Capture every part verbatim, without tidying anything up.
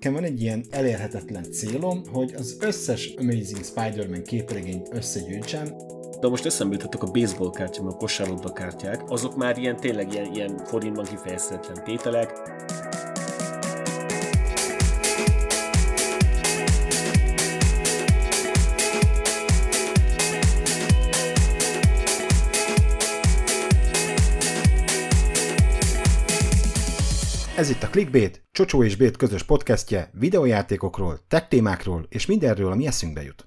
Nekem van egy ilyen elérhetetlen célom, hogy az összes Amazing Spider-Man képregényt összegyűjtsem. De most eszembe jutottak a baseball kártyák, a kosárlabda kártyák, azok már ilyen tényleg ilyen, ilyen forintban kifejezhetetlen tételek. Ez itt a Clickbait, Csocsó és Bét közös podcastje videójátékokról, tech témákról és mindenről, ami eszünkbe jut.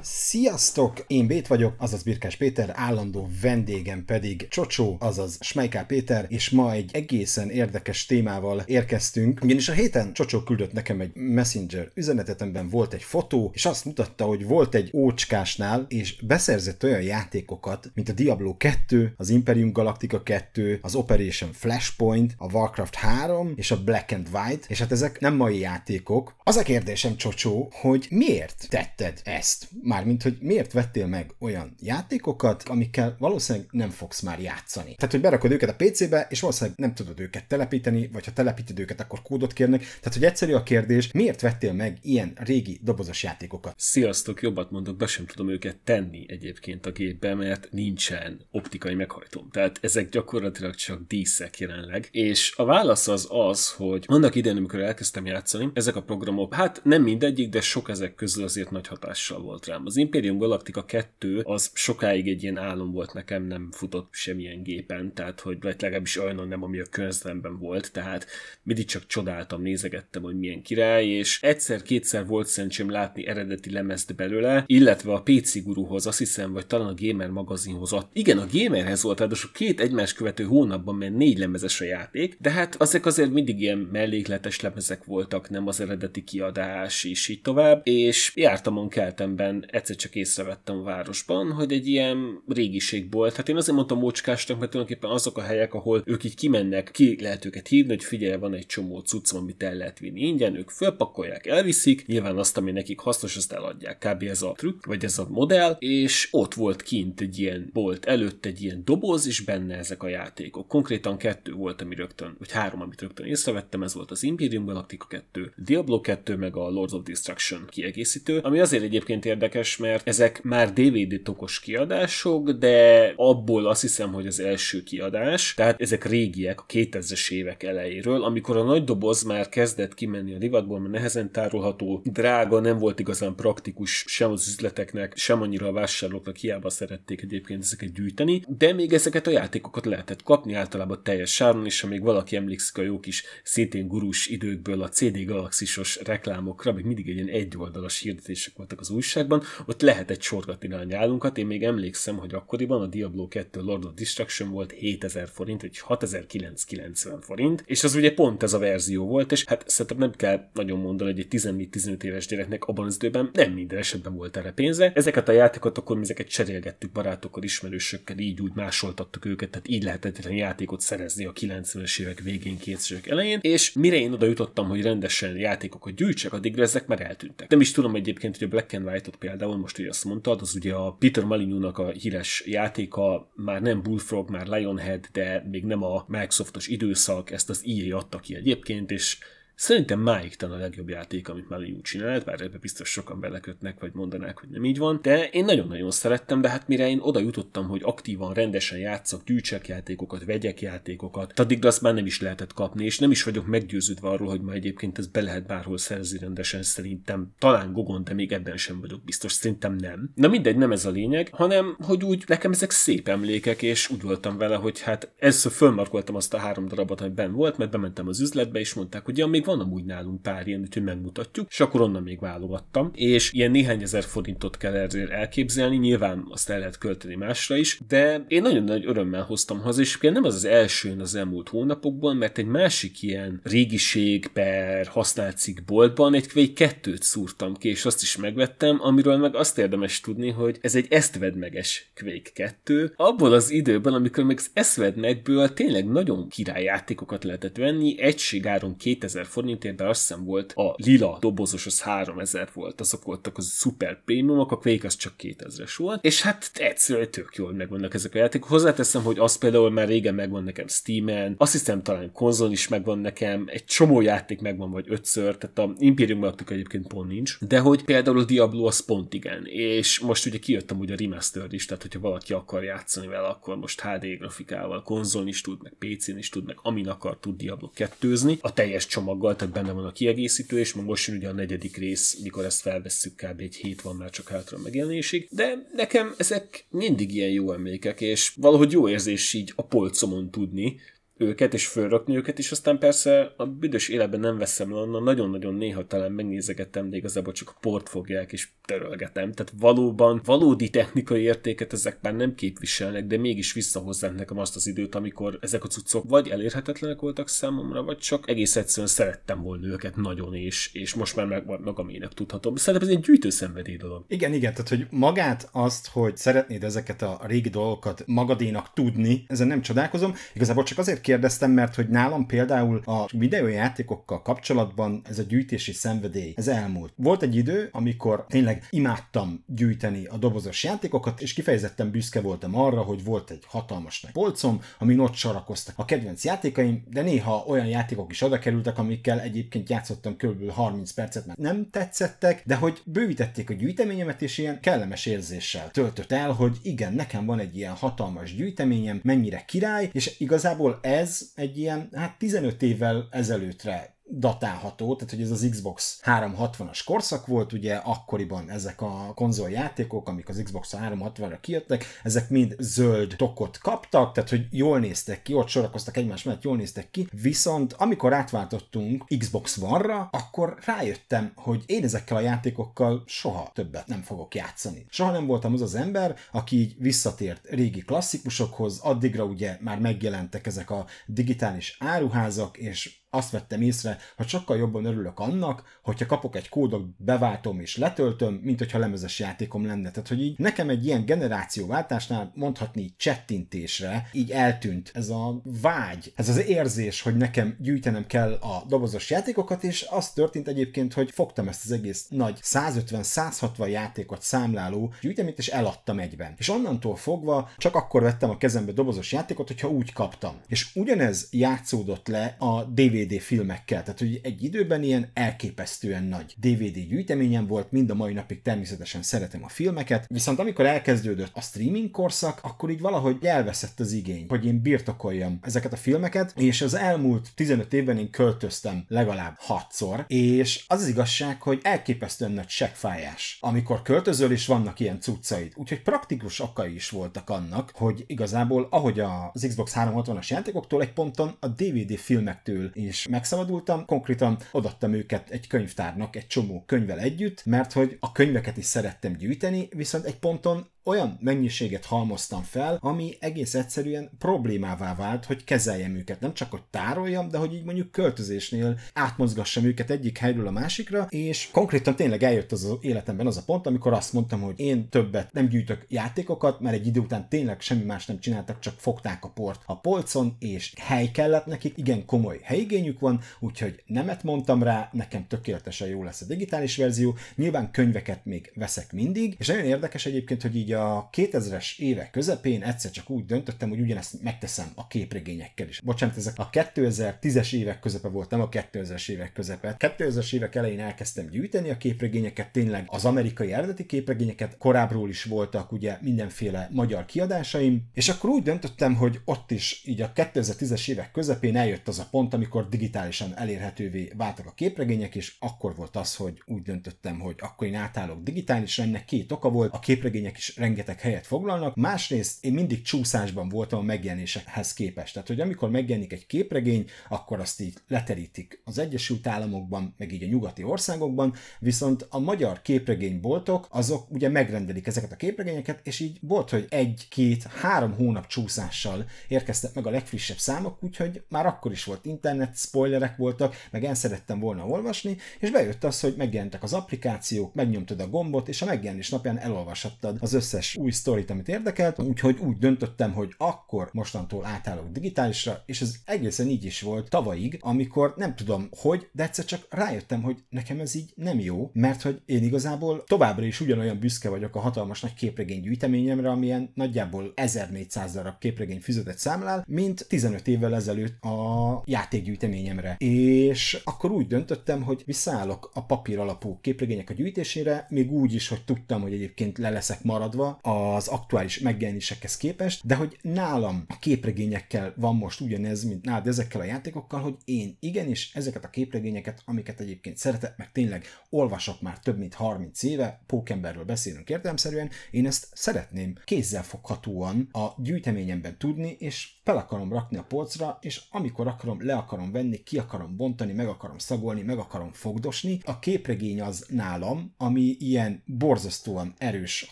Sziasztok! Én Bét vagyok, azaz Birkás Péter, állandó vendégem pedig Csocsó, azaz Smajká Péter, és ma egy egészen érdekes témával érkeztünk, ugyanis a héten Csocsó küldött nekem egy Messenger üzenetetemben volt egy fotó, és azt mutatta, hogy volt egy ócskásnál, és beszerzett olyan játékokat, mint a Diablo kettő, az Imperium Galactica kettő, az Operation Flashpoint, a Warcraft három és a Black and White, és hát ezek nem mai játékok. Az a kérdésem, Csocsó, hogy miért tetted ezt? Mármint, hogy miért vettél meg olyan játékokat, amikkel valószínűleg nem fogsz már játszani. Tehát, hogy berakod őket a pé cébe, és valószínűleg nem tudod őket telepíteni, vagy ha telepíted őket, akkor kódot kérnek. Tehát, hogy egyszerű a kérdés, miért vettél meg ilyen régi dobozos játékokat? Sziasztok, jobbat mondok, de sem tudom őket tenni egyébként a gépbe, mert nincsen optikai meghajtóm. Tehát ezek gyakorlatilag csak díszek jelenleg. És a válasz az az, hogy annak idején, amikor elkezdtem játszani, ezek a programok, hát nem mindegyik, de sok ezek közül azért nagy hatással volt rám. Az Imperium Galactica kettő az sokáig egy ilyen álom volt nekem, nem futott semmilyen gépen, tehát hogy legalábbis olyan nem, ami a közlemben volt, tehát mindig csak csodáltam, nézegettem, hogy milyen király, és egyszer-kétszer volt szerencsém látni eredeti lemezt belőle, illetve a pé cé guruhoz, azt hiszem, vagy talán a Gamer magazinhoz ad. Igen, a Gamerhez volt, ráadásul két egymás követő hónapban ment négy lemezes a játék, de hát azok azért mindig ilyen mellékletes lemezek voltak, nem az eredeti kiadás, és így tovább, és jártamon keltemben egyszer csak észrevettem a városban, hogy egy ilyen régiségbolt. Hát én azért mondtam ócskásnak, mert tulajdonképpen azok a helyek, ahol ők így kimennek, ki lehet őket hívni, hogy figyelj, van egy csomó cucc, amit el lehet vinni ingyen, ők fölpakolják, elviszik, nyilván azt, ami nekik hasznos, azt eladják. Kb. Ez a trükk, vagy ez a modell, és ott volt kint egy ilyen bolt előtt egy ilyen doboz, és benne ezek a játékok. Konkrétan kettő volt, ami rögtön, vagy három, amit rögtön észrevettem, ez volt az Imperium Galactica kettő, Diablo kettő, meg a Lords of Destruction kiegészítő, ami azért egyébként érdekes, mert ezek már dé vé dé tokos kiadások, de abból azt hiszem, hogy az első kiadás, tehát ezek régiek, a kétezres évek elejéről, amikor a nagy doboz már kezdett kimenni a divatból, mert nehezen tárolható, drága, nem volt igazán praktikus sem az üzleteknek, sem annyira a vásárlóknak, hiába szerették egyébként ezeket gyűjteni, de még ezeket a játékokat lehetett kapni általában teljes áron, és ha még valaki emlékszik a jó kis szintén gurús időkből a cé dé Galaxisos reklámokra, még mindig egy ilyen egyoldalas hirdetések voltak az újságban, ott lehetett sorgatni a nyálunkat. Én még emlékszem, hogy akkoriban a Diablo kettő Lord of Destruction volt hétezer forint, vagy hatezer-kilencszázkilencven forint, és az ugye pont ez a verzió volt, és hát szerintem nem kell nagyon mondani, hogy egy tizennégy-tizenöt éves gyereknek abban az időben nem minden esetben volt erre pénze. Ezeket a játékot akkor mi ezeket cserélgettük barátokkal, ismerősökkel, így úgy másoltattuk őket, tehát így lehetett egy játékot szerezni a kilencvenes évek végén, kétezres évek elején, és mire én oda jutottam, hogy rendesen játékokat gyűjtsek, addigra ezek már eltűntek. Nem is tudom egyébként, hogy a Black and White-ot például most, hogy azt mondtad, az ugye a Peter Molyneux-nak a híres játéka, már nem Bullfrog, már Lionhead, de még nem a Microsoftos időszak, ezt az í á adta ki egyébként, és szerintem máig talán a legjobb játék, amit Molyneux csinált, bár ebbe biztos sokan belekötnek, vagy mondanák, hogy nem így van, de én nagyon-nagyon szerettem, de hát mire én oda jutottam, hogy aktívan, rendesen játszak, gyűjtsek játékokat, vegyek játékokat, addigra azt már nem is lehetett kapni, és nem is vagyok meggyőződve arról, hogy ma egyébként ez be lehet bárhol szerezni rendesen, szerintem talán Gogon, de még ebben sem vagyok biztos, szerintem nem. Na mindegy, nem ez a lényeg, hanem hogy úgy nekem ezek szép emlékek, és úgy voltam vele, hogy hát először fölmarkoltam azt a három darabot, ami benn volt, mert bementem az üzletbe, és mondták, hogy ja, még van amúgy nálunk pár ilyen, úgyhogy megmutatjuk, és akkor onnan még válogattam, és ilyen néhány ezer forintot kell erről elképzelni, nyilván azt el lehet költeni másra is, de én nagyon nagy örömmel hoztam haza, és nem az az elsőn az elmúlt hónapokban, mert egy másik ilyen régiség per használt cikkboltban egy Quake kettőt szúrtam ki, és azt is megvettem, amiről meg azt érdemes tudni, hogy ez egy ezt vedd meges Quake kettő, abból az időben, amikor meg az ezt vedd megből tényleg nagyon királyjátékokat lehetett venni, egységáron kétezer forintért, azt hiszem volt a lila dobozos, az háromezer volt, azok voltak a szuper prémiumok, a Quake az csak kétezres volt, és hát egyszerűen tök jól megvannak ezek a játékok. Hozzáteszem, hogy az például már régen megvan nekem Steamen, azt hiszem talán konzol is megvan nekem, egy csomó játék megvan vagy ötször, tehát a Imperium Galactica egyébként pont nincs, de hogy például a Diablo az pont igen, és most ugye kijöttem ugye a remastered is, tehát hogyha valaki akar játszani vele, akkor most há dé grafikával konzolon is tud, meg pé cén is tud, meg amin akar tud Diablo kettőzni, a teljes csomaggal, tehát benne van a kiegészítő, és most jön ugye a negyedik rész, mikor ezt felvesszük, kb. Egy hét van már csak hátra megjelenésig, de nekem ezek mindig ilyen jó emlékek, és valahogy jó érzés így a polcomon tudni őket, és fölrakni őket, és aztán persze a büdös életben nem veszem le, onnan nagyon-nagyon néha talán megnézegettem, de igazából csak a port fogják, és törölgetem. Tehát valóban valódi technikai értéket ezek már nem képviselnek, de mégis visszahozzánk nekem azt az időt, amikor ezek a cuccok vagy elérhetetlenek voltak számomra, vagy csak egész egyszerűen szerettem volna őket nagyon, és, és most már meg magamének tudhatom. Szerintem ez egy gyűjtőszenvedély dolog. Igen, igen, tehát hogy magát azt, hogy szeretnéd ezeket a régi dolgokat magadénak tudni, ezen nem csodálkozom. Igazából csak azért kérdeztem, mert hogy nálam például a videójátékokkal kapcsolatban ez a gyűjtési szenvedély, ez elmúlt. Volt egy idő, amikor tényleg imádtam gyűjteni a dobozos játékokat, és kifejezetten büszke voltam arra, hogy volt egy hatalmas nagy polcom, amin ott sorakoztak a kedvenc játékaim, de néha olyan játékok is oda kerültek, amikkel egyébként játszottam körülbelül harminc percet, mert nem tetszettek, de hogy bővítették a gyűjteményemet, és ilyen kellemes érzéssel töltött el, hogy igen, nekem van egy ilyen hatalmas gyűjteményem, mennyire király, és igazából ez egy ilyen, hát tizenöt évvel ezelőttre datálható, tehát hogy ez az Xbox háromszázhatvanas korszak volt, ugye akkoriban ezek a konzoljátékok, amik az Xbox háromszázhatvanra kijöttek, ezek mind zöld tokot kaptak, tehát hogy jól néztek ki, ott sorakoztak egymás mellett, jól néztek ki, viszont amikor átváltottunk Xbox One-ra, akkor rájöttem, hogy én ezekkel a játékokkal soha többet nem fogok játszani. Soha nem voltam az az ember, aki így visszatért régi klasszikusokhoz, addigra ugye már megjelentek ezek a digitális áruházak, és azt vettem észre, hogy sokkal jobban örülök annak, hogyha kapok egy kódot, beváltom és letöltöm, mint hogyha lemezes játékom lenne. Tehát, hogy így nekem egy ilyen generációváltásnál mondhatni csettintésre így eltűnt ez a vágy, ez az érzés, hogy nekem gyűjtenem kell a dobozos játékokat, és az történt egyébként, hogy fogtam ezt az egész nagy százötven-százhatvan játékot számláló gyűjteményt, és eladtam egyben. És onnantól fogva csak akkor vettem a kezembe dobozos játékot, hogyha úgy kaptam. És ugyanez játszódott le a dé vé dé filmekkel, tehát hogy egy időben ilyen elképesztően nagy dé vé dé gyűjteményem volt, mind a mai napig természetesen szeretem a filmeket, viszont amikor elkezdődött a streaming korszak, akkor így valahogy elveszett az igény, hogy én birtokoljam ezeket a filmeket, és az elmúlt tizenöt évben én költöztem legalább hatszor, és az az igazság, hogy elképesztően nagy seggfájás, amikor költözöl, és vannak ilyen cuccaid, úgyhogy praktikus okai is voltak annak, hogy igazából ahogy az Xbox háromszázhatvanas játékoktól egy ponton a dé vé dé filmektől is és megszabadultam, konkrétan odaadtam őket egy könyvtárnak egy csomó könyvvel együtt, mert hogy a könyveket is szerettem gyűjteni, viszont egy ponton olyan mennyiséget halmoztam fel, ami egész egyszerűen problémává vált, hogy kezeljem őket. Nem csak, hogy tároljam, de hogy így mondjuk költözésnél átmozgassam őket egyik helyről a másikra, és konkrétan tényleg eljött az, az életemben az a pont, amikor azt mondtam, hogy én többet nem gyűjtök játékokat, mert egy idő után tényleg semmi más nem csináltak, csak fogták a port a polcon, és hely kellett nekik, igen komoly helyigényük van, úgyhogy nemet mondtam rá, nekem tökéletesen jó lesz a digitális verzió, nyilván könyveket még veszek mindig, és nagyon érdekes egyébként, hogy így a kétezres évek közepén egyszer csak úgy döntöttem, hogy ugyanezt megteszem a képregényekkel is. Bocsánat, ezek a kétezertízes évek közepe volt, nem a kétezres évek közepe. kétezres évek elején elkezdtem gyűjteni a képregényeket, tényleg az amerikai eredeti képregényeket, korábbról is voltak ugye mindenféle magyar kiadásaim, és akkor úgy döntöttem, hogy ott is így a kétezertízes évek közepén eljött az a pont, amikor digitálisan elérhetővé váltak a képregények, és akkor volt az, hogy úgy döntöttem, hogy akkor én átállok digitálisra, ennek két oka volt, a képregények is rengeteg helyet foglalnak, másrészt én mindig csúszásban voltam a megjelenésekhez képest. Tehát, hogy amikor megjelenik egy képregény, akkor azt így leterítik az Egyesült Államokban, meg így a nyugati országokban, viszont a magyar képregényboltok, azok ugye megrendelik ezeket a képregényeket, és így volt, hogy egy-két-három hónap csúszással érkeztek meg a legfrissebb számok, úgyhogy már akkor is volt internet, spoilerek voltak, meg el szerettem volna olvasni, és bejött az, hogy megjelentek az applikációk, megnyomtad a gombot, és a megjelenés napján elolvashattad az összes összes új sztorit, amit érdekelt, úgyhogy úgy döntöttem, hogy akkor mostantól átállok digitálisra, és ez egészen így is volt tavalyig, amikor nem tudom, hogy, de egyszer csak rájöttem, hogy nekem ez így nem jó, mert hogy én igazából továbbra is ugyanolyan büszke vagyok a hatalmas nagy képregény gyűjteményemre, amilyen nagyjából ezernégyszáz darab képregény füzetet számlál, mint tizenöt évvel ezelőtt a játékgyűjteményemre. És akkor úgy döntöttem, hogy visszaállok a papír alapú képregények a gyűjtésére, még úgy is, hogy tudtam, hogy egyébként le leszek maradva az aktuális megjelenésekhez képest, de hogy nálam a képregényekkel van most ugyanez, mint nálad ezekkel a játékokkal, hogy én igenis ezeket a képregényeket, amiket egyébként szeretek, meg tényleg olvasok már több mint harminc éve, pókemberről beszélünk értelemszerűen, én ezt szeretném kézzelfoghatóan a gyűjteményemben tudni, és fel akarom rakni a polcra, és amikor akarom, le akarom venni, ki akarom bontani, meg akarom szagolni, meg akarom fogdosni. A képregény az nálam, ami ilyen borzasztóan erős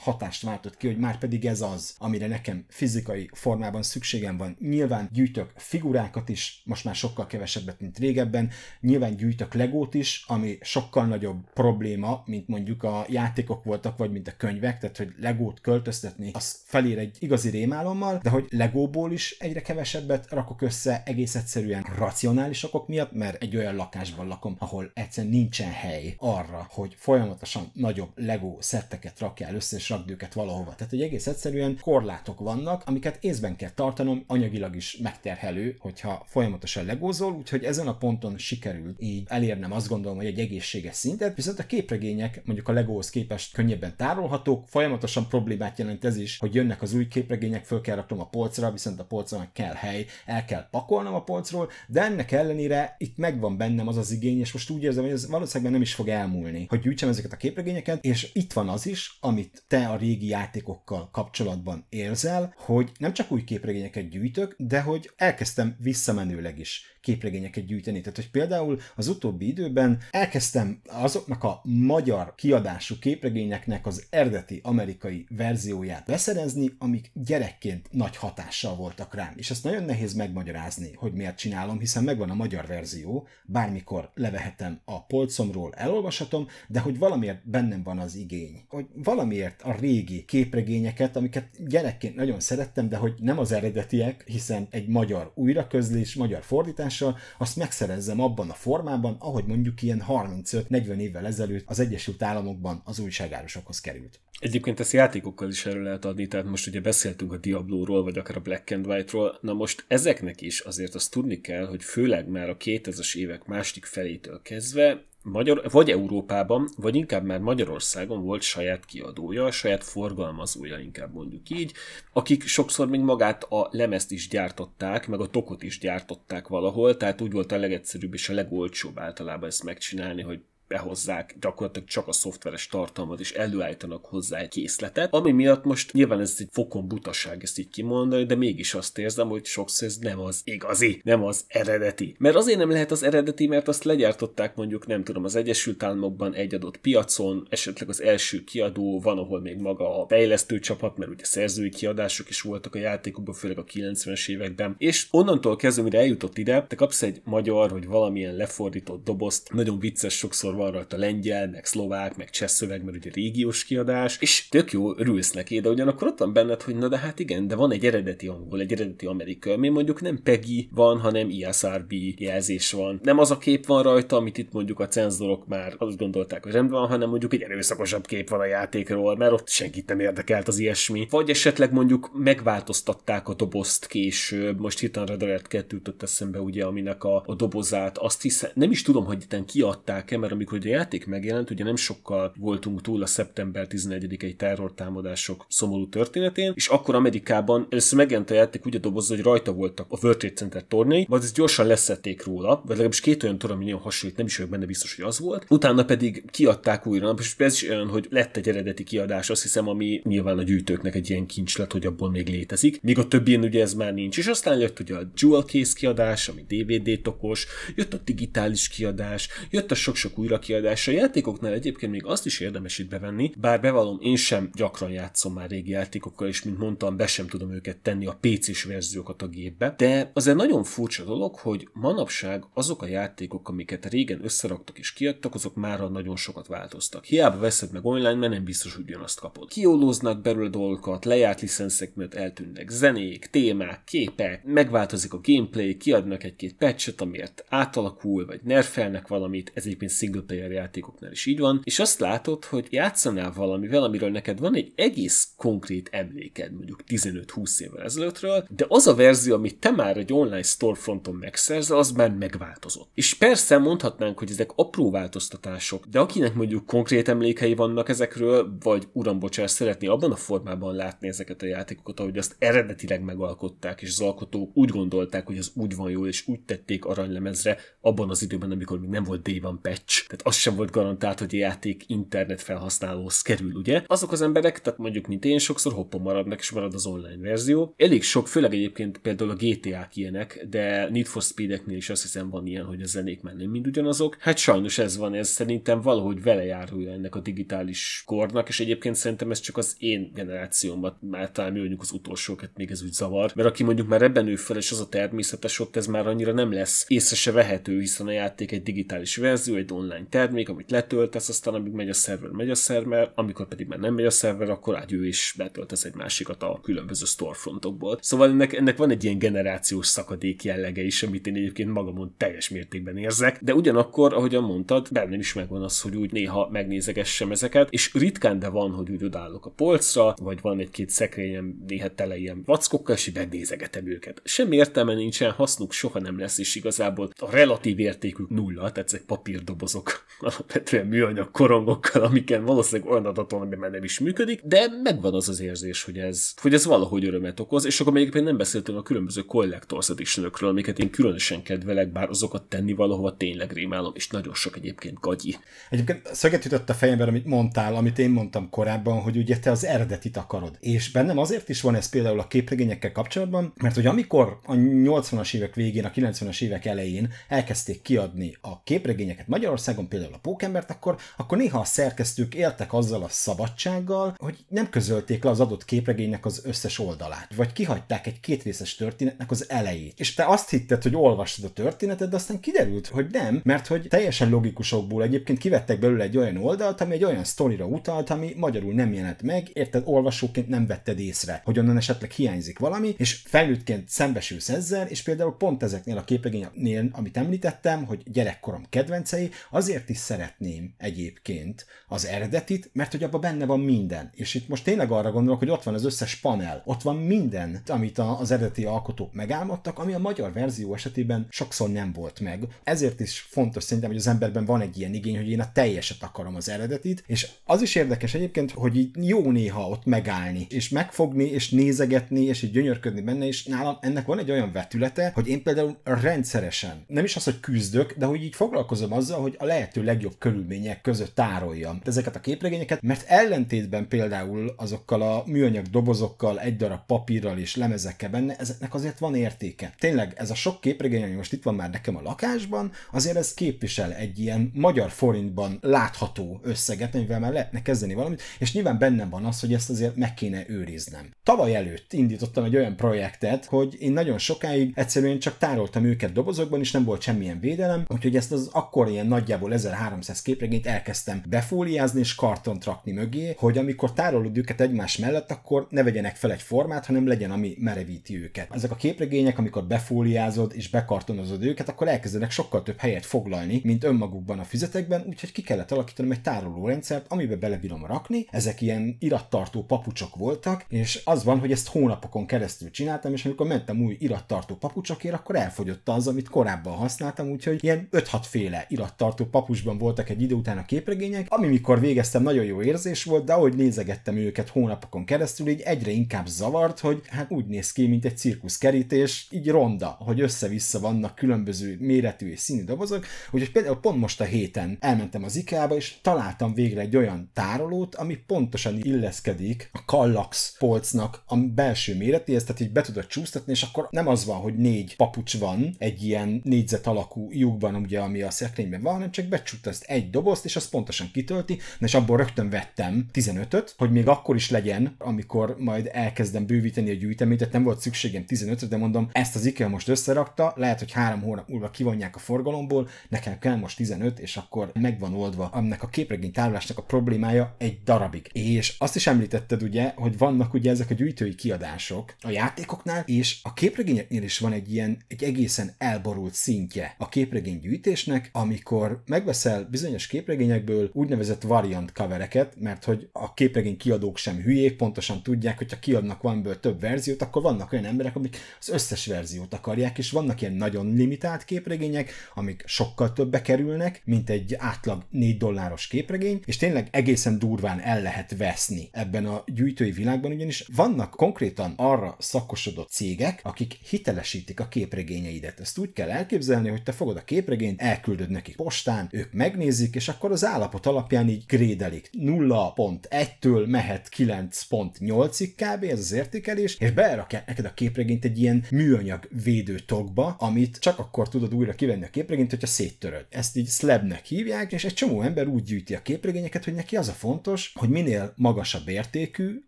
hatást váltott ki, hogy már pedig ez az, amire nekem fizikai formában szükségem van. Nyilván gyűjtök figurákat is, most már sokkal kevesebbet, mint régebben, nyilván gyűjtök legót is, ami sokkal nagyobb probléma, mint mondjuk a játékok voltak, vagy mint a könyvek, tehát hogy legót költöztetni, az felér egy igazi rémálommal, de hogy legóból is egyre kevesebbet rakok össze, egész egyszerűen racionális okok miatt, mert egy olyan lakásban lakom, ahol egyszerűen nincsen hely arra, hogy folyamatosan nagyobb legó szetteket rakjál össze, és rakd őket valahova. Tehát, hogy egész egyszerűen korlátok vannak, amiket észben kell tartanom, anyagilag is megterhelő, hogyha folyamatosan legózol, úgyhogy ezen a ponton sikerült így elérnem azt gondolom, hogy egy egészséges szintet, viszont a képregények mondjuk a legóhoz képest könnyebben tárolhatók, folyamatosan problémát jelent ez is, hogy jönnek az új képregények, föl kell raknom a polcra, viszont a polcon kell hely, el kell pakolnom a polcról, de ennek ellenére itt megvan bennem az az igény, és most úgy érzem, hogy ez valószínűleg nem is fog elmúlni, hogy gyűjtsem ezeket a képregényeket, és itt van az is, amit te a régi játékokkal kapcsolatban érzel, hogy nem csak új képregényeket gyűjtök, de hogy elkezdtem visszamenőleg is képregényeket gyűjteni. Tehát, hogy például az utóbbi időben elkezdtem azoknak a magyar kiadású képregényeknek az eredeti amerikai verzióját beszerezni, amik gyerekként nagy hatással voltak rám. És ezt nagyon nehéz megmagyarázni, hogy miért csinálom, hiszen megvan a magyar verzió, bármikor levehetem a polcomról, elolvashatom, de hogy valamiért bennem van az igény. Hogy valamiért a régi képregényeket, amiket gyerekként nagyon szerettem, de hogy nem az eredetiek, hiszen egy magyar újraközlés, magyar fordítással, azt megszerezzem abban a formában, ahogy mondjuk ilyen harmincöt-negyven évvel ezelőtt az Egyesült Államokban az újságárusokhoz került. Egyébként ezt játékokkal is elő lehet adni, tehát most ugye beszéltünk a Diablóról, vagy akár a Black and White-ról, na most ezeknek is azért azt tudni kell, hogy főleg már a kétezres évek második felétől kezdve Magyar, vagy Európában, vagy inkább már Magyarországon volt saját kiadója, saját forgalmazója, inkább mondjuk így, akik sokszor még magát a lemezt is gyártották, meg a tokot is gyártották valahol, tehát úgy volt a legegyszerűbb és a legolcsóbb általában ezt megcsinálni, hogy behozzák gyakorlatilag csak a szoftveres tartalmat, és előállítanak hozzá egy készletet, ami miatt most nyilván ez egy fokon butaság ezt így kimondani, de mégis azt érzem, hogy sokszor ez nem az igazi, nem az eredeti. Mert azért nem lehet az eredeti, mert azt legyártották mondjuk, nem tudom, az Egyesült Államokban egy adott piacon, esetleg az első kiadó, van, ahol még maga a fejlesztő csapat, mert ugye szerzői kiadások is voltak a játékokban, főleg a kilencvenes években, és onnantól kezdve, mire eljutott ide, te kapsz egy magyar, vagy valamilyen lefordított dobozt, nagyon vicces sokszor van rajta lengyel, meg szlovák, meg cseh szöveg, mert ugye régiós kiadás, és tök jó, örülsz neki, de ugyanakkor ott van benned, hogy na de hát igen, de van egy eredeti angol, egy eredeti amerikai, ami mondjuk nem PEGI van, hanem I S R B jelzés van. Nem az a kép van rajta, amit itt mondjuk a cenzorok már azt gondolták, hogy rendben van, hanem mondjuk egy erőszakosabb kép van a játékról, mert ott senkit nem érdekelt az ilyesmi. Vagy esetleg mondjuk megváltoztatták a dobozt később, most hirtelen Red Alert kettő jutott eszembe, ugye, aminek a, a dobozát, azt hiszem, nem is tudom, hogy itten kiadták-e, mert amikor a játék megjelent, ugye nem sokkal voltunk túl a szeptember tizenegyedikei terrortámadások szomorú történetén, és akkor Amerikában először megjelent a játék úgy a dobozza, hogy rajta voltak a World Trade Center tornyai, vagy ezt gyorsan leszették róla, vagy legalábbis két olyan torony, ami nagyon hasonlít, nem is vagyok benne biztos, hogy az volt. Utána pedig kiadták újra, és ez is olyan, hogy lett egy eredeti kiadás, azt hiszem, ami nyilván a gyűjtőknek egy ilyen kincs lett, hogy abból még létezik. Míg a többén ugye ez már nincs, és aztán jött ugye a Jewel Case kiadás, ami dé vé dé tokos, jött a digitális kiadás, jött a sok-sok újra újra kiadásra. Játékoknál egyébként még azt is érdemes itt bevenni, bár bevallom, én sem gyakran játszom már régi játékokkal, és mint mondtam, be sem tudom őket tenni a pé cés verziókat a gépbe, de azért nagyon furcsa dolog, hogy manapság azok a játékok, amiket régen összeraktak és kiadtak, azok mára nagyon sokat változtak. Hiába veszed meg online, mert nem biztos, hogy ugyanazt kapod. Kiolóznak belőle dolgokat, lejárt licenszek miatt eltűnnek zenék, témák, képek, megváltozik a gameplay, kiadnak egy-két patchet, amiért átalakul, vagy nerfelnek valamit, ez egyébként single player játékoknál is így van, és azt látod, hogy játszanál valamivel, amiről neked van egy egész konkrét emléked, mondjuk tizenöt-húsz évvel ezelőttről, de az a verzió, amit te már egy online storefronton megszerzel, az már megváltozott. És persze mondhatnánk, hogy ezek apró változtatások, de akinek mondjuk konkrét emlékei vannak ezekről, vagy uram bocsánat, szeretné abban a formában látni ezeket a játékokat, ahogy azt eredetileg megalkották, és az alkotók úgy gondolták, hogy az úgy van jól, és úgy tették aranylemezre abban az időben, amikor még nem volt day one patch. Tehát az sem volt garantált, hogy a játék internet felhasználóhoz kerül, ugye? Azok az emberek, tehát mondjuk mint én, sokszor hoppon maradnak, és marad az online verzió. Elég sok, főleg egyébként például a gé té á-k ilyenek, de Need for Speed-eknél is azt hiszem van ilyen, hogy a zenék már nem mind ugyanazok. Hát sajnos ez van, ez szerintem valahogy vele járulja ennek a digitális kornak, és egyébként szerintem ez csak az én generációmat, már talán mi vagyunk az utolsókat, még ez úgy zavar, mert aki mondjuk már ebben ő fel, és az a természetes, ott ez már annyira nem lesz észre se vehető, hiszen a játék egy digitális verzió, egy online termék, amit letöltesz, aztán amíg megy a szerver, megy a szerver, amikor pedig már nem megy a szerver, akkor ágyő és letöltesz egy másikat a különböző storefrontokból. Szóval ennek, ennek van egy ilyen generációs szakadék jellege is, amit én egyébként magamon teljes mértékben érzek, de ugyanakkor, ahogyan mondtad, bennem is megvan az, hogy úgy néha megnézegessem ezeket, és ritkán de van, hogy úgy odállok a polcra, vagy van egy-két szekrényem néha tele ilyen vackokkal, és benézegetem őket. Semmi értelme nincsen, hasznuk soha nem lesz, és igazából a relatív értékük nulla, tehát ezek papírdobozok, alapvetően műanyag korongokkal, amiken valószínűleg olyan adaton, ami már nem is működik, de megvan az az érzés, hogy ez, hogy ez valahogy örömet okoz, és akkor még egyébként nem beszéltem a különböző collector's editionökről, amiket én különösen kedvelek, bár azokat tenni valahova tényleg rémálom, és nagyon sok egyébként gagyi. Egyébként szöget ütött a fejemben, amit mondtál, amit én mondtam korábban, hogy ugye te az eredetit akarod. És bennem azért is van ez például a képregényekkel kapcsolatban, mert hogy amikor a nyolcvanas évek végén, a kilencvenes évek elején elkezdték kiadni a képregényeket Magyarországon, például a Pókembert, akkor, akkor néha a szerkesztők éltek azzal a szabadsággal, hogy nem közölték le az adott képregénynek az összes oldalát, vagy kihagyták egy kétrészes történetnek az elejét. És te azt hitted, hogy olvastad a történetet, de aztán kiderült, hogy nem, mert hogy teljesen logikusokból egyébként kivettek belőle egy olyan oldalt, ami egy olyan sztorira utalt, ami magyarul nem jelent meg, érted, olvasóként nem vetted észre, hogy onnan esetleg hiányzik valami, és felnőttként szembesülsz ezzel, és például pont ezeknél a képregénynél, amit említettem, hogy gyerekkorom kedvencei, azért is szeretném egyébként az eredetit, mert hogy abban benne van minden. És itt most tényleg arra gondolok, hogy ott van az összes panel, ott van minden, amit az eredeti alkotók megálmodtak, ami a magyar verzió esetében sokszor nem volt meg. Ezért is fontos szerintem, hogy az emberben van egy ilyen igény, hogy én a teljeset akarom az eredetit, és az is érdekes egyébként, hogy így jó néha ott megállni, és megfogni, és nézegetni, és így gyönyörködni benne, és nálam ennek van egy olyan vetülete, hogy én például rendszeresen, nem is az, hogy küzdök, de hogy így foglalkozom azzal, hogy a lehető legjobb körülmények között tároljam ezeket a képregényeket, mert ellentétben például azokkal a műanyag dobozokkal, egy darab papírral és lemezekkel benne, ezeknek azért van értéke. Tényleg ez a sok képregény, ami most itt van már nekem a lakásban, azért ez képvisel egy ilyen magyar forintban látható összeget, amivel már lehetne kezdeni valamit, és nyilván bennem van az, hogy ezt azért meg kéne őriznem. Tavaly előtt indítottam egy olyan projektet, hogy én nagyon sokáig egyszerűen csak tároltam őket dobozokban, és nem volt semmilyen védelem, úgyhogy ezt az akkor ilyen nagyjából ezerháromszáz képregényt elkezdtem befóliázni és kartont rakni mögé, hogy amikor tárolod őket egymás mellett, akkor ne vegyenek fel egy formát, hanem legyen, ami merevíti őket. Ezek a képregények, amikor befóliázod és bekartonozod őket, akkor elkezdenek sokkal több helyet foglalni, mint önmagukban a füzetekben, úgyhogy ki kellett alakítanom egy tárolórendszert, amiben belebírom rakni. Ezek ilyen irattartó papucsok voltak, és az van, hogy ezt hónapokon keresztül csináltam, és amikor mentem új irattartó papucsokért, akkor elfogyott az, amit korábban használtam, úgyhogy ilyen öt-hat féle irattartó papucsban voltak egy idő után a képregények, ami mikor végeztem, nagyon jó érzés volt, de ahogy nézegettem őket hónapokon keresztül, így egyre inkább zavart, hogy hát úgy néz ki, mint egy cirkuszkerítés, így ronda, hogy össze-vissza vannak különböző méretű és színű dobozok, úgyhogy például pont most a héten elmentem az IKEA-ba, és találtam végre egy olyan tárolót, ami pontosan illeszkedik a kallax polcnak a belső méretéhez, tehát így be tudod csúsztatni, és akkor nem az van, hogy négy papucs van egy ilyen négyzet alakú lyukban, ugye, ami a szekrényben van, hanem csak csak becsuktaszt egy dobozt, és azt pontosan kitölti, és abból rögtön vettem tizenötöt, hogy még akkor is legyen, amikor majd elkezdem bővíteni a gyűjteményt, tehát nem volt szükségem tizenötre, de mondom, ezt az IKEA most összerakta, lehet, hogy három hónap múlva kivonják a forgalomból, nekem kell most tizenöt, és akkor megvan oldva annak a képregény tárolásnak a problémája egy darabig. És azt is említetted ugye, hogy vannak ugye ezek a gyűjtői kiadások a játékoknál, és a képregényeknél is van egy ilyen, egy egészen elborult szintje a képregénygyűjtésnek, amikor megveszel bizonyos képregényekből úgynevezett variant covereket, mert hogy a képregény kiadók sem hülyék, pontosan tudják, hogyha kiadnak valamiből több verziót, akkor vannak olyan emberek, amik az összes verziót akarják, és vannak ilyen nagyon limitált képregények, amik sokkal többe kerülnek, mint egy átlag négy dolláros képregény, és tényleg egészen durván el lehet veszni ebben a gyűjtői világban, ugyanis vannak konkrétan arra szakosodott cégek, akik hitelesítik a képregényeidet. Ezt úgy kell elképzelni, hogy te fogod a képregényt, elküldöd nekik postán, ők megnézik, és akkor az állapot alapján így grédelik. nulla pont egytől mehet kilenc pont nyolcig kb. Ez az értékelés, és berakják neked a képregényt egy ilyen műanyag védőtokba, amit csak akkor tudod újra kivenni a képregényt, hogyha széttöröd. Ezt így slabnek hívják, és egy csomó ember úgy gyűjti a képregényeket, hogy neki az a fontos, hogy minél magasabb értékű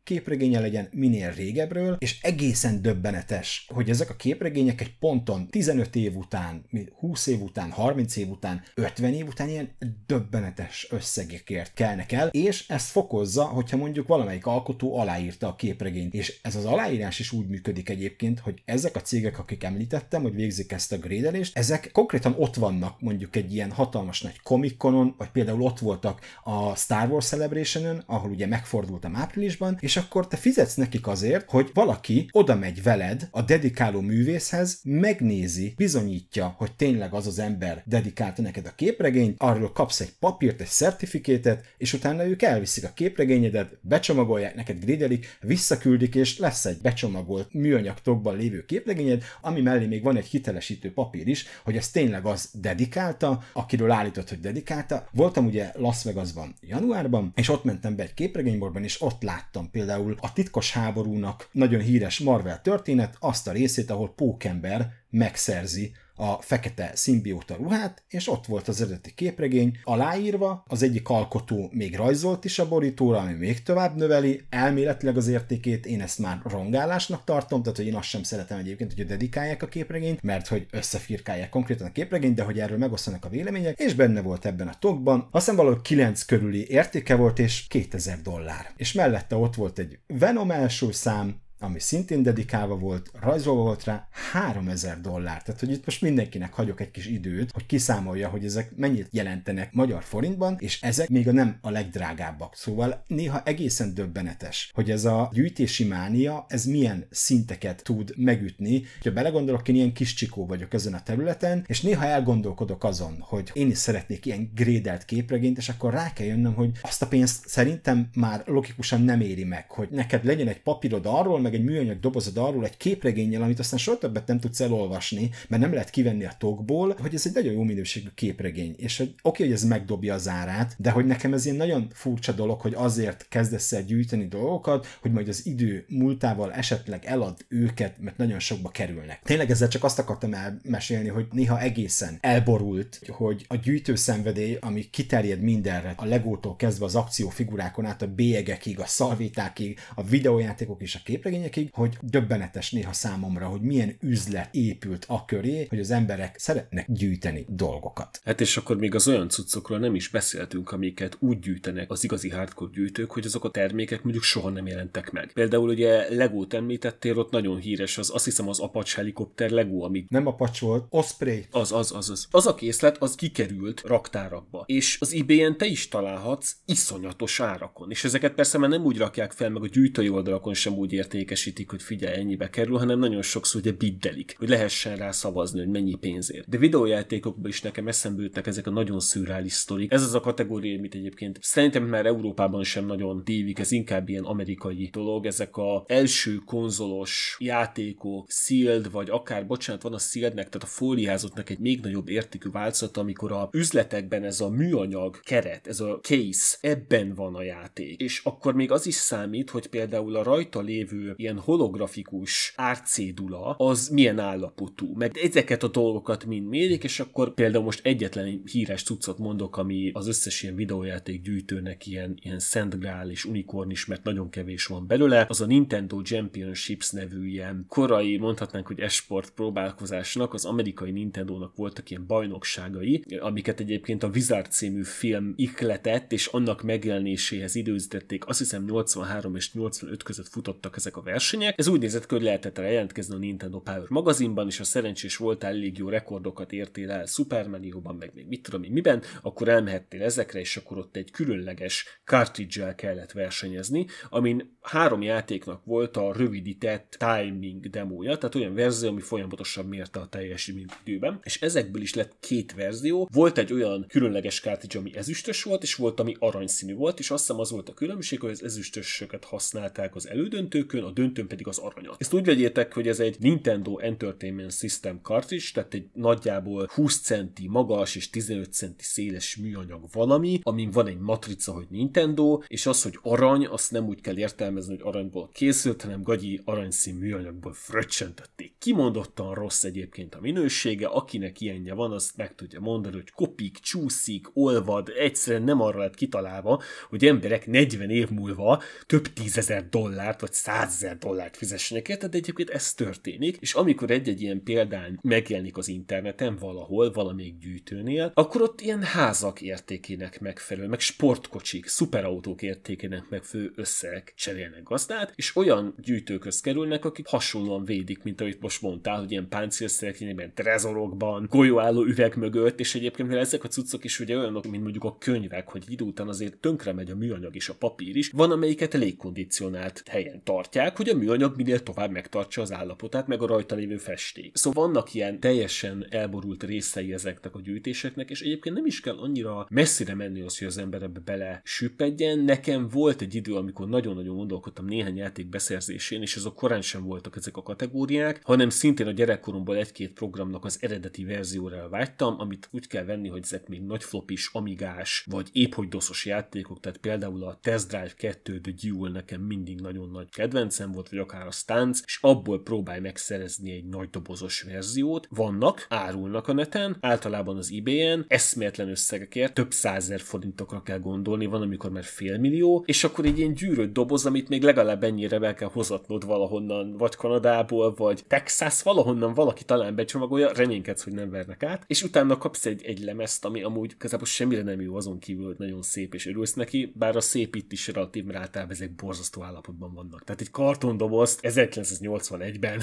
képregénye legyen, minél régebről, és egészen döbbenetes, hogy ezek a képregények egy ponton tizenöt év után, húsz év után, harminc év után, ötven év után ilyen döbbenetes összegekért kelnek el, és ezt fokozza, hogyha mondjuk valamelyik alkotó aláírta a képregényt. És ez az aláírás is úgy működik egyébként, hogy ezek a cégek, akik említettem, hogy végzik ezt a grédelést, ezek konkrétan ott vannak mondjuk egy ilyen hatalmas nagy Comic-Conon, vagy például ott voltak a Star Wars Celebration-ön, ahol ugye megfordultam áprilisban, és akkor te fizetsz nekik azért, hogy valaki oda megy veled a dedikáló művészhez, megnézi, bizonyítja, hogy tényleg az az ember dedikálta neked a képregényt, arról kapsz egy papírt, egy certifikátet, és utána ők elviszik a képregényedet, becsomagolják, neked grédelik, visszaküldik, és lesz egy becsomagolt műanyagtokban lévő képregényed, ami mellé még van egy hitelesítő papír is, hogy ez tényleg az dedikálta, akiről állított, hogy dedikálta. Voltam ugye Las Vegasban januárban, és ott mentem be egy képregényborban, és ott láttam például a Titkos háborúnak nagyon híres Marvel történet, azt a részét, ahol Pókember megszerzi a fekete szimbióta ruhát, és ott volt az eredeti képregény aláírva, az egyik alkotó még rajzolt is a borítóra, ami még tovább növeli elméletileg az értékét, én ezt már rongálásnak tartom, tehát hogy én azt sem szeretem egyébként, hogy dedikálják a képregényt, mert hogy összefirkálják konkrétan a képregényt, de hogy erről megosztanak a vélemények, és benne volt ebben a tokban, aztán valahol kilenc körüli értéke volt, és kétezer dollár. És mellette ott volt egy Venom első szám, ami szintén dedikálva volt, rajzolva volt rá, háromezer dollár. Tehát, hogy itt most mindenkinek hagyok egy kis időt, hogy kiszámolja, hogy ezek mennyit jelentenek magyar forintban, és ezek még a nem a legdrágábbak. Szóval néha egészen döbbenetes, hogy ez a gyűjtési mánia, ez milyen szinteket tud megütni. Ha belegondolok, én ilyen kis csikó vagyok ezen a területen, és néha elgondolkodok azon, hogy én is szeretnék ilyen grédelt képregényt, és akkor rá kell jönnöm, hogy azt a pénzt szerintem már logikusan nem éri meg, hogy neked legyen egy papírod arról, meg egy műanyag dobozod arról egy képregénnyel, amit aztán soha többet nem tudsz elolvasni, mert nem lehet kivenni a tokból, hogy ez egy nagyon jó minőségű képregény, és hogy oké, hogy ez megdobja az árát, de hogy nekem ez ilyen nagyon furcsa dolog, hogy azért kezdesz el gyűjteni dolgokat, hogy majd az idő múltával esetleg elad őket, mert nagyon sokba kerülnek. Tényleg ezzel csak azt akartam elmesélni, hogy néha egészen elborult, hogy a gyűjtőszenvedély, ami kiterjed mindenre, a Legótól kezdve az akciófigurákon át a bélyegekig, a szalvétákig, a videójátékok és a képregény, hogy döbbenetes néha számomra, hogy milyen üzlet épült a köré, hogy az emberek szeretnek gyűjteni dolgokat. Hát és akkor még az olyan cuccokról nem is beszéltünk, amiket úgy gyűjtenek az igazi hardcore gyűjtők, hogy azok a termékek mondjuk soha nem jelentek meg. Például ugye Legót említettél, ott nagyon híres az, azt hiszem az Apache helikopter Legó, amit... Nem Apache volt, Osprey. Az, az, az, az. Az a készlet, az kikerült raktárakba. És az eBay-en te is találhatsz iszonyatos árakon. És ezeket persze már nem úgy rakják fel, meg a gyűjtői oldalakon sem úgy érték, hogy figyelj, ennyibe kerül, hanem nagyon sokszor ugye biddelik, hogy lehessen rá szavazni, hogy mennyi pénzért. De videójátékokban is nekem eszembe jutnak ezek a nagyon szürreális sztorik. Ez az a kategória, amit egyébként szerintem már Európában sem nagyon dívik, ez inkább ilyen amerikai dolog, ezek az első konzolos játékok, sealed, vagy akár, bocsánat, van a sealednek, tehát a fóliázottnak egy még nagyobb értékű változata, amikor a üzletekben ez a műanyag keret, ez a case, ebben van a játék. És akkor még az is számít, hogy például a rajta lévő ilyen holografikus árcédula az milyen állapotú. Meg ezeket a dolgokat mind mérik, és akkor például most egyetlen híres cuccot mondok, ami az összes ilyen videójáték gyűjtőnek ilyen, ilyen szent grál és unikornis, mert nagyon kevés van belőle, az a Nintendo Championships nevű ilyen korai, mondhatnánk, hogy esport próbálkozásnak, az amerikai Nintendónak voltak ilyen bajnokságai, amiket egyébként a Wizard című film ikletett, és annak megjelenéséhez időzítették, azt hiszem nyolcvanhárom és nyolcvanöt között futottak ezek a versenyek. Ez úgy nézett, hogy lehetett jelentkezni a Nintendo Power magazinban, és ha szerencsés voltál, elég jó rekordokat értél el Super Mario-ban, meg még mit tudom én miben, akkor elmehettél ezekre, és akkor ott egy különleges cartridge-el kellett versenyezni, amin három játéknak volt a rövidített timing demója, tehát olyan verzió, ami folyamatosan mérte a teljes időben, és ezekből is lett két verzió, volt egy olyan különleges cartridge, ami ezüstös volt, és volt, ami aranyszínű volt, és azt hiszem az volt a különbség, hogy az ezüstösöket használták az elődöntőkön, a döntőn pedig az aranyat. Ezt úgy vegyétek, hogy ez egy Nintendo Entertainment System cartridge, tehát egy nagyjából húsz centi magas és tizenöt centi széles műanyag valami, amin van egy matrica, hogy Nintendo, és az, hogy arany, azt nem úgy kell értelmezni, hogy aranyból készült, hanem gagyi aranyszín műanyagból fröccsöntötték. Kimondottan rossz egyébként a minősége, akinek ilyenje van, azt meg tudja mondani, hogy kopik, csúszik, olvad, egyszerűen nem arra lett kitalálva, hogy emberek negyven év múlva több tízezer dollárt vagy százezer dollárt fizessenek érte, de egyébként ez történik, és amikor egy-egy ilyen példány megjelenik az interneten valahol, valamelyik gyűjtőnél, akkor ott ilyen házak értékének megfelelő, meg sportkocsik, szuperautók értékének megfelelő összegek cserélnek gazdát, és olyan gyűjtőköz kerülnek, akik hasonlóan védik, mint amit most mondtál, hogy ilyen páncélszereknél, ilyen trezorokban, golyóálló üveg mögött, és egyébként mert ezek a cuccok is ugye olyanok, mint mondjuk a könyvek, hogy idő után azért tönkre megy a műanyag és a papír is, van amelyiket légkondicionált helyen tartják, hogy a műanyag minél tovább megtartsa az állapotát, meg a rajta lévő festék. Szóval vannak ilyen teljesen elborult részei ezeknek a gyűjtéseknek, és egyébként nem is kell annyira messzire menni az, hogy az ember ebbe bele süppedjen. Nekem volt egy idő, amikor nagyon-nagyon gondolkodtam néhány játék beszerzésén, és azok korán sem voltak ezek a kategóriák, hanem szintén a gyerekkoromból egy-két programnak az eredeti verzióra vágytam, amit úgy kell venni, hogy ezek még nagy flopis, amigás, vagy épp hogy doszos játékok, tehát például a Test Drive kettő The Duel nekem mindig nagyon nagy kedvencem volt, vagy akár a Stance, és abból próbálj megszerezni egy nagy dobozos verziót. Vannak, árulnak a neten, általában az eBay-en, eszméletlen összegekért, több százer forintokra kell gondolni, van amikor már félmillió, és akkor egy ilyen gyűrött doboz, amit még legalább ennyire be kell hozatnod valahonnan, vagy Kanadából, vagy Texas, valahonnan valaki talán becsomagolja, reménykedsz, hogy nem vernek át, és utána kapsz egy, egy lemezt, ami amúgy közben semmire nem jó azon kívül, hogy nagyon szép és örülsz neki, bár a szép itt is relatív rátább, ezek borzasztó állapotban vannak. Tehát egy kartondobozt ezerkilencszáznyolcvanegyben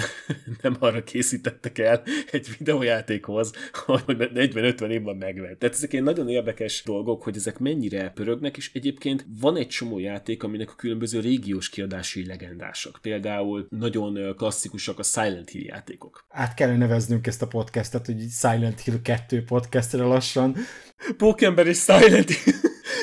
nem arra készítettek el egy videójátékhoz, hogy negyven-ötven évben megvett. Tehát ezek ilyen nagyon érdekes dolgok, hogy ezek mennyire pörögnek, és egyébként van egy csomó játék, aminek a különböző régiós kiadásai legendásak. Például nagyon klasszikusak a Silent Hill játékok. Át kellene neveznünk ezt a podcastet, hogy Silent Hill kettő podcastra lassan. Pókember és Silent Hill.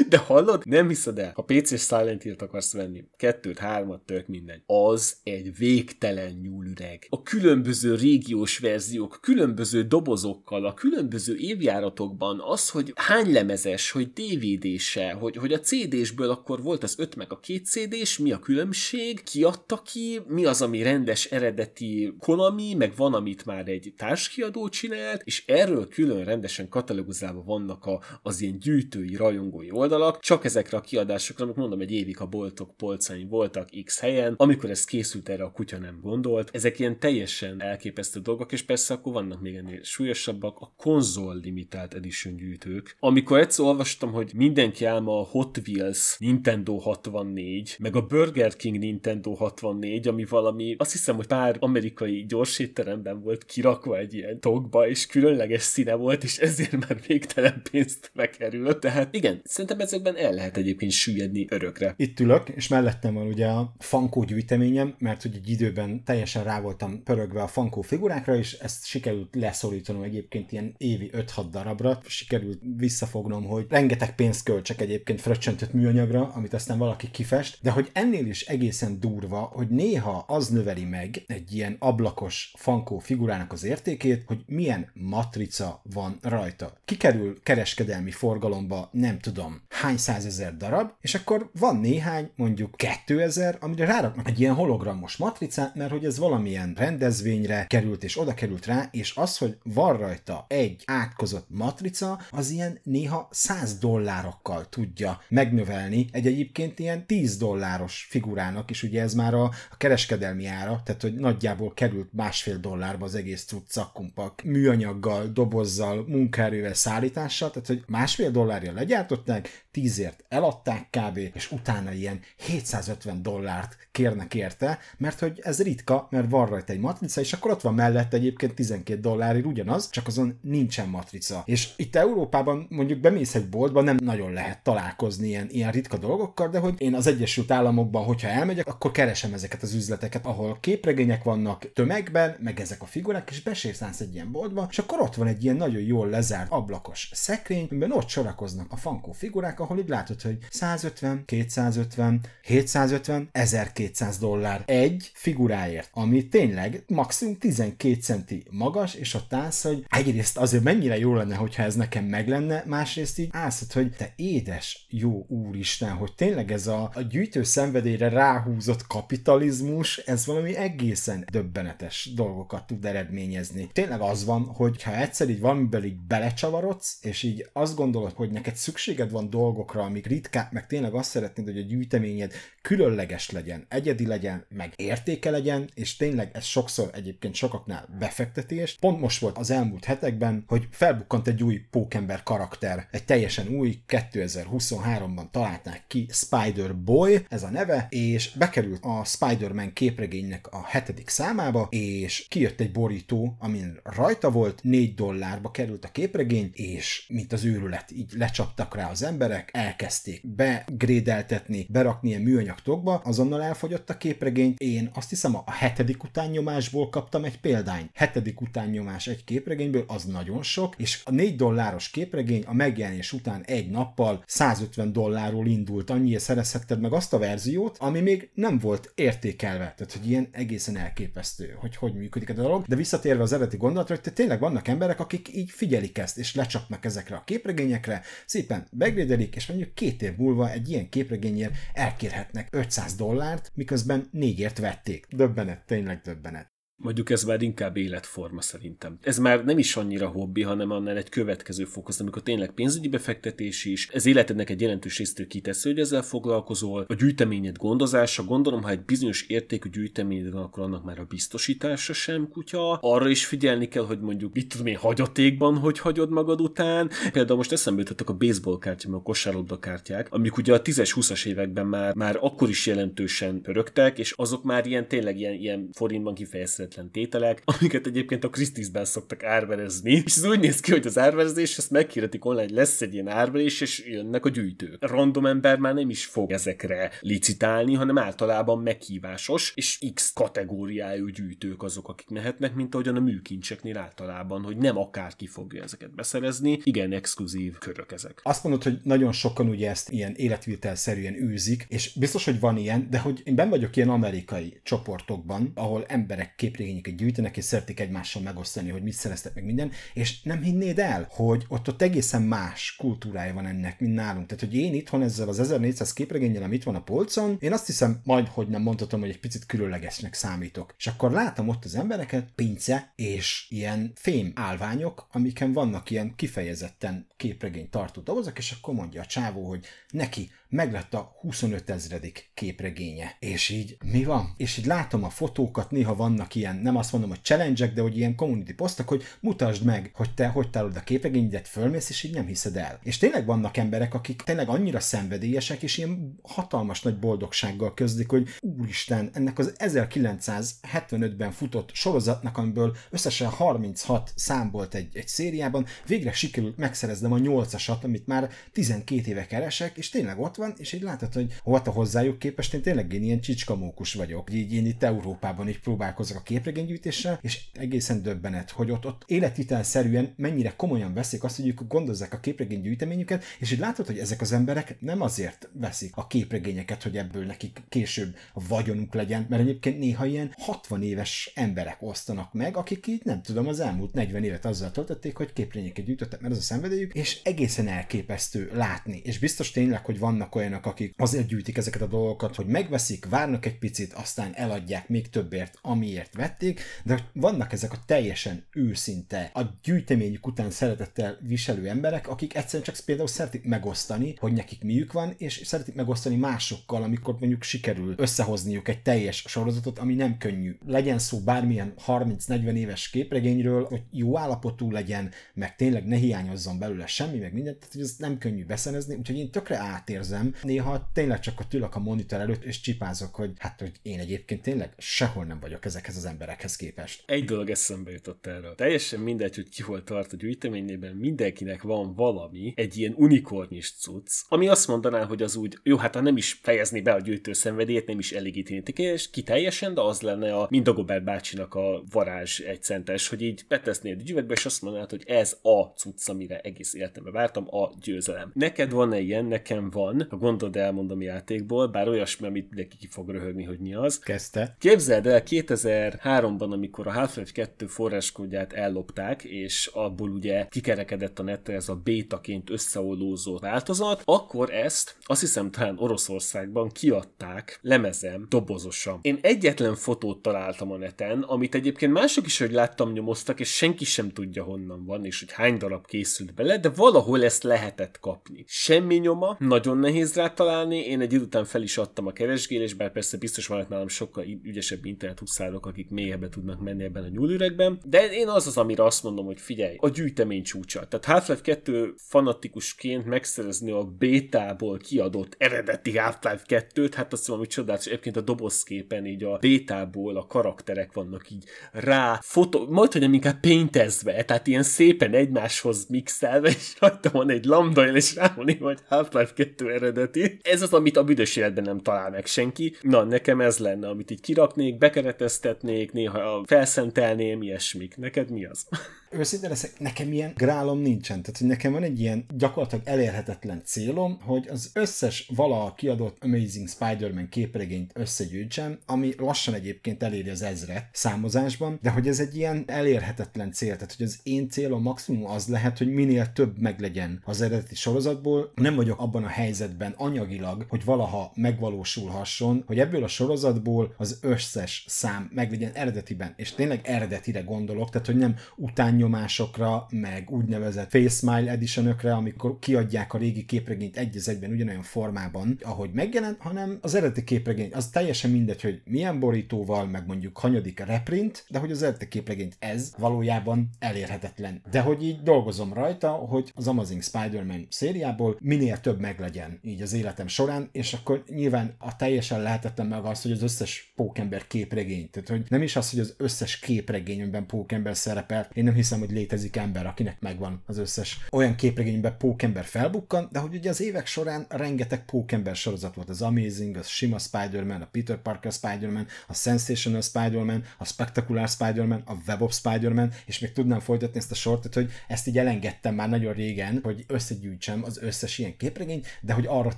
De hallod? Nem hiszed el. Ha pé cés Silent Hill-t akarsz venni, kettőt, hármat, tök mindegy. Az egy végtelen nyúlüreg. A különböző régiós verziók, különböző dobozokkal, a különböző évjáratokban az, hogy hány lemezes, hogy dé vé dé-se, hogy, hogy a cé dés-ből akkor volt az öt meg a két cé dés, mi a különbség, ki adta ki, mi az, ami rendes eredeti Konami, meg van, amit már egy társkiadó csinált, és erről külön rendesen katalogizálva vannak a, az ilyen gyűjtői, rajongói oldalak, csak ezekre a kiadásokra, amik mondom, egy évig a boltok polcain voltak X helyen, amikor ez készült, erre a kutya nem gondolt. Ezek ilyen teljesen elképesztő dolgok, és persze akkor vannak még ennél súlyosabbak, a konzol limitált edition gyűjtők. Amikor egyszer olvastam, hogy mindenki álma a Hot Wheels Nintendo hatvannégy, meg a Burger King Nintendo hatvannégy, ami valami, azt hiszem, hogy pár amerikai gyorsétteremben volt kirakva egy ilyen tokba, és különleges színe volt, és ezért már végtelen pénzt bekerült. Tehát igen, szerintem ezekben el lehet egyébként süllyedni örökre. Itt ülök, és mellettem van ugye a Funko gyűjteményem, mert hogy egy időben teljesen rá voltam pörögve a Funko figurákra, és ezt sikerült leszorítanom egyébként ilyen évi öt-hat darabra. Sikerült visszafognom, hogy rengeteg pénzt költsek egyébként fröccsöntött műanyagra, amit aztán valaki kifest, de hogy ennél is egészen durva, hogy néha az növeli meg egy ilyen ablakos Funko figurának az értékét, hogy milyen matrica van rajta. Kikerül kereskedelmi forgalomba, nem tudom, hány százezer darab, és akkor van néhány, mondjuk kétezer, amire ráraknak egy ilyen hologramos matricát, mert hogy ez valamilyen rendezvényre került, és oda került rá, és az, hogy van rajta egy átkozott matrica, az ilyen néha száz dollárokkal tudja megnövelni egy egyébként ilyen tíz dolláros figurának, és ugye ez már a, a kereskedelmi ára, tehát hogy nagyjából került másfél dollárba az egész cucc, szakkumpak, műanyaggal, dobozzal, munkaerővel, szállítással, tehát hogy másfél dollárja legyártották, tízért eladták kb, és utána ilyen hétszázötven dollárt kérnek érte, mert hogy ez ritka, mert van rajta egy matrica, és akkor ott van mellett egyébként tizenkét dollárért ugyanaz, csak azon nincsen matrica. És itt Európában mondjuk bemész egy boltba, nem nagyon lehet találkozni ilyen, ilyen ritka dolgokkal, de hogy én az Egyesült Államokban, hogyha elmegyek, akkor keresem ezeket az üzleteket, ahol képregények vannak tömegben, meg ezek a figurák, és besétálsz egy ilyen boltba, és akkor ott van egy ilyen nagyon jól lezárt ablakos szekrény, amiben ott sorakoznak a Funko figurák, ahol így látod, hogy százötven, kétszázötven, hétszázötven, ezerkétszáz dollár egy figuráért, ami tényleg maximum tizenkét centi magas, és ott állsz, hogy egyrészt azért mennyire jó lenne, hogyha ez nekem meg lenne, másrészt így állsz, hogy te édes jó úristen, hogy tényleg ez a, a gyűjtő szenvedélyre ráhúzott kapitalizmus, ez valami egészen döbbenetes dolgokat tud eredményezni. Tényleg az van, hogy ha egyszer így valamiben így belecsavarod, és így azt gondolod, hogy neked szükséged van dolgokra, amik ritkák, meg tényleg azt szeretnéd, hogy a gyűjteményed különleges legyen, egyedi legyen, meg értéke legyen, és tényleg ez sokszor egyébként sokaknál befektetés. Pont most volt az elmúlt hetekben, hogy felbukkant egy új pókember karakter, egy teljesen új, kétezer-huszonháromban találták ki, Spider-Boy, ez a neve, és bekerült a Spider-Man képregénynek a hetedik számába, és kijött egy borító, amin rajta volt, négy dollárba került a képregény, és mint az őrület, így lecsaptak rá az emberek, elkezdték begrédeltetni, berakni ilyen műanyagtokba, azonnal elfogyott a képregény. Én azt hiszem a hetedik utánnyomásból kaptam egy példány. Hetedik utánnyomás egy képregényből, az nagyon sok, és a négy dolláros képregény a megjelenés után egy nappal százötven dollárról indult, annyiért szerezhetted meg azt a verziót, ami még nem volt értékelve. Tehát, hogy ilyen egészen elképesztő, hogy hogy működik a dolog. De visszatérve az eredeti gondolatra, hogy tényleg vannak emberek, akik így figyelik ezt, és lecsapnak ezekre a képregényekre, szépen begrédelik, és mondjuk két év múlva egy ilyen képregényért elkérhetnek ötszáz dollárt, miközben négyért vették. Döbbenet, tényleg döbbenet. Mondjuk ez már inkább életforma szerintem. Ez már nem is annyira hobbi, hanem annál egy következő fokozat, amikor tényleg pénzügyi befektetés is, ez életednek egy jelentős részt kitesz, hogy ezzel foglalkozol, a gyűjteményed gondozása, gondolom, ha egy bizonyos értékű gyűjteményed van, akkor annak már a biztosítása sem kutya. Arra is figyelni kell, hogy mondjuk itt tudom én hagyatékban, hogy hagyod magad után. Például most eszembe jutottak a baseball kártyák, a kosárlabda kártyák, amik ugye a tízes, húszas években már, már akkor is jelentősen pörögtek, és azok már ilyen tényleg ilyen, ilyen forintban kifejezhető tételek, amiket egyébként a Christie's-ben szoktak árverezni, és ez úgy néz ki, hogy az árverezés, ezt meghirdetik online, lesz egy ilyen árverés, és jönnek a gyűjtők. A random ember már nem is fog ezekre licitálni, hanem általában meghívásos, és X kategóriájú gyűjtők azok, akik mehetnek, mint ahogyan a műkincseknél általában, hogy nem akárki fogja ezeket beszerezni, igen, exkluzív körök ezek. Azt mondod, hogy nagyon sokan ugye ezt ilyen életvitelszerűen űzik, és biztos, hogy van ilyen, de hogy én benn vagyok ilyen amerikai csoportokban, ahol emberek kép képregényeket gyűjtenek, és szeretik egymással megosztani, hogy mit szereztek meg minden, és nem hinnéd el, hogy ott ott egészen más kultúrája van ennek, mint nálunk. Tehát, hogy én itthon ezzel az ezernégyszáz képregényel, amit van a polcon, én azt hiszem, majd hogy nem mondhatom, hogy egy picit különlegesnek számítok. És akkor látom ott az embereket, pince és ilyen fém állványok, amiken vannak ilyen kifejezetten képregény tartó dobozok, és akkor mondja a csávó, hogy neki meglett a huszonötezredik képregénye. És így mi van? És így látom a fotókat, néha vannak ilyen, nem azt mondom, hogy challenge-ek, de hogy ilyen community posztok, hogy mutasd meg, hogy te hogy tálod a képregényedet, fölmész, és így nem hiszed el. És tényleg vannak emberek, akik tényleg annyira szenvedélyesek, és ilyen hatalmas nagy boldogsággal közlik, hogy úristen, ennek az ezerkilencszázhetvenötben futott sorozatnak, amiből összesen harminchat szám volt egy, egy szériában, végre sikerült megszereznem a nyolcasat, amit már tizenkét éve keresek, és tényleg ott van, és így látod, hogy hova hozzájuk képest, én tényleg én ilyen csicskamókus vagyok. Így én itt Európában így próbálkozok a képregénygyűjtéssel, és egészen döbbenet, hogy ott, ott életvitelszerűen mennyire komolyan veszik azt, hogy ők gondozzák a képregénygyűjteményüket, és így látod, hogy ezek az emberek nem azért veszik a képregényeket, hogy ebből nekik később a vagyonuk legyen, mert egyébként néha ilyen hatvan éves emberek osztanak meg, akik így nem tudom, az elmúlt negyven évet azzal töltötték, hogy képregényeket gyűjtöttek, mert az a szenvedélyük, és egészen elképesztő látni. És biztos tényleg, hogy vannak olyanok, akik azért gyűjtik ezeket a dolgokat, hogy megveszik, várnak egy picit, aztán eladják még többért, amiért vették, de vannak ezek a teljesen őszinte, a gyűjteményük után szeretettel viselő emberek, akik egyszerűen csak például szeretik megosztani, hogy nekik miük van, és szeretik megosztani másokkal, amikor mondjuk sikerül összehozniuk egy teljes sorozatot, ami nem könnyű. Legyen szó bármilyen harminc-negyven éves képregényről, hogy jó állapotú legyen, meg tényleg ne hiányozzon belőle semmi, meg mindent, tehát ez nem könnyű beszerezni, úgyhogy én tökre átérzem. Néha tényleg csak ott ülök a monitor előtt, és csipázok, hogy hát, hogy én egyébként tényleg sehol nem vagyok ezekhez az emberekhez képest. Egy dolog eszembe jutott erről. Teljesen mindegy, hogy ki hol tart a gyűjteményében, mindenkinek van valami, egy ilyen unikornis cucc, ami azt mondaná, hogy az úgy, jó, hát ha nem is fejezni be a gyűjtő szenvedélyét, nem is elégítenétek, és ki teljesen, de az lenne a mind Dagobert bácsinak a varázs egy centes, hogy így betesznéd a gyűvetbe, és azt mondanád, hogy ez a cucc, amire egész életembe vártam, a győzelem. Neked van-e ilyen? Nekem van. Ha gondolod, elmondom játékból, bár olyasmi, amit mindenki ki fog röhögni, hogy mi az. Kezdte. Képzeld el, kétezer-háromban, amikor a Half-Life kettő forráskódját ellopták, és abból ugye kikerekedett a netre ez a bétaként összeolózó változat, akkor ezt, azt hiszem talán Oroszországban kiadták lemezem dobozosan. Én egyetlen fotót találtam a neten, amit egyébként mások is, hogy láttam, nyomoztak, és senki sem tudja, honnan van, és hogy hány darab készült bele, de valahol ezt lehetett kapni. Semmi nyoma, nagyon nehéz rá találni, én egy idő után fel is adtam a keresgélés, bár persze biztos vannak nálam sokkal ügyesebb internet huszárok, akik mélyebbe tudnak menni ebben a nyúlüregben, de én az az, amire azt mondom, hogy figyelj, a gyűjtemény csúcsa. Tehát Half-Life kettő fanatikusként megszerezni a bétából kiadott eredeti Half-Life kettőt, hát azt mondom, hogy csodálatos, egyébként a dobozképen így a bétából a karakterek vannak így rá, fotó, majd hogy inkább paintezve, tehát ilyen szépen egymáshoz mixelve, és rajta van egy lambda, és rá van írva, hogy Half-Life kettő eredeti. Ez az, amit a büdös életben nem talál meg senki. Na, nekem ez lenne, amit így kiraknék, bekereteztetnék, néha felszentelném, ilyesmik. Neked mi az? Őszintén leszek, nekem ilyen grálom nincsen. Tehát, hogy nekem van egy ilyen gyakorlatilag elérhetetlen célom, hogy az összes valaha kiadott Amazing Spider-Man képregényt összegyűjtsem, ami lassan egyébként eléri az ezret számozásban, de hogy ez egy ilyen elérhetetlen cél. Tehát, hogy az én célom maximum az lehet, hogy minél több meglegyen az eredeti sorozatból. Nem vagyok abban a helyzetben anyagilag, hogy valaha megvalósulhasson, hogy ebből a sorozatból az összes szám meglegyen eredetiben, és tényleg eredetire gondolok, tehát, hogy nem után nyomásokra, meg úgynevezett face mile editionökre, amikor kiadják a régi képregényt egy az egyben ugyanolyan formában, ahogy megjelent, hanem az eredeti képregény, az teljesen mindegy, hogy milyen borítóval, meg mondjuk hanyadik a reprint, de hogy az eredeti képregényt ez valójában elérhetetlen. De hogy így dolgozom rajta, hogy az Amazing Spider-Man szériából minél több meglegyen így az életem során, és akkor nyilván a teljesen lehetetlen meg az, hogy az összes pókember képregény, tehát hogy nem is az, hogy az összes képregény, amiben pókember szerepel, én nem hiszem, hogy létezik ember, akinek megvan az összes olyan képregényben pókember felbukkan, de hogy ugye az évek során rengeteg pókember sorozat volt, az Amazing, az sima Spider-Man, a Peter Parker Spider-Man, a Sensational Spider-Man, a Spectacular Spider-Man, a Web of Spider-Man, és még tudnám folytatni ezt a sort, tehát hogy ezt így elengedtem már nagyon régen, hogy összegyűjtsem az összes ilyen képregényt, de hogy arra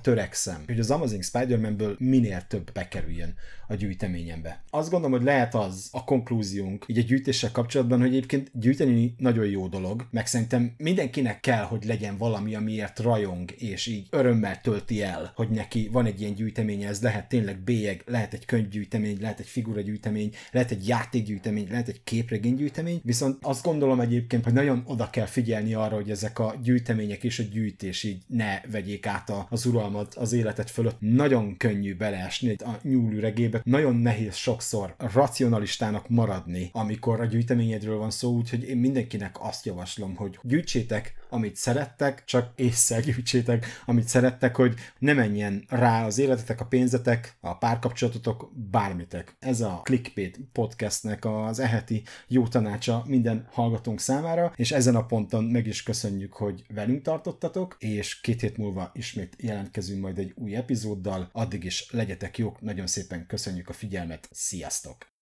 törekszem, hogy az Amazing Spider-Manből minél több bekerüljön a gyűjteményembe. Azt gondolom, hogy lehet az a konklúziónk így a gyűjtéssel kapcsolatban, hogy egyébként gyűjteni nagyon jó dolog, meg szerintem mindenkinek kell, hogy legyen valami, amiért rajong, és így örömmel tölti el, hogy neki van egy ilyen gyűjteménye, ez lehet tényleg bélyeg, lehet egy könyvgyűjtemény, lehet egy figuragyűjtemény, lehet egy játékgyűjtemény, lehet egy képregénygyűjtemény, viszont azt gondolom egyébként, hogy nagyon oda kell figyelni arra, hogy ezek a gyűjtemények és a gyűjtés így ne vegyék át az uralmat az életed fölött. Nagyon könnyű beleesni a nyúlüregébe, nagyon nehéz sokszor racionalistának maradni, amikor a gyűjteményedről van szó, úgyhogy én mindenkinek azt javaslom, hogy gyűjtsétek, amit szerettek, csak ésszel gyűjtsétek, amit szerettek, hogy ne menjen rá az életetek, a pénzetek, a párkapcsolatotok, bármitek. Ez a Clickbait podcastnek az eheti jó tanácsa minden hallgatónk számára, és ezen a ponton meg is köszönjük, hogy velünk tartottatok, és két hét múlva ismét jelentkezünk majd egy új epizóddal. Addig is legyetek jók, nagyon szépen köszönjük a figyelmet, sziasztok!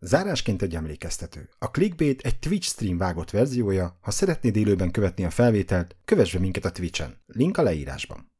Zárásként egy emlékeztető. A Clickbait egy Twitch stream vágott verziója, ha szeretnéd élőben követni a felvételt, kövess be minket a Twitchen. Link a leírásban.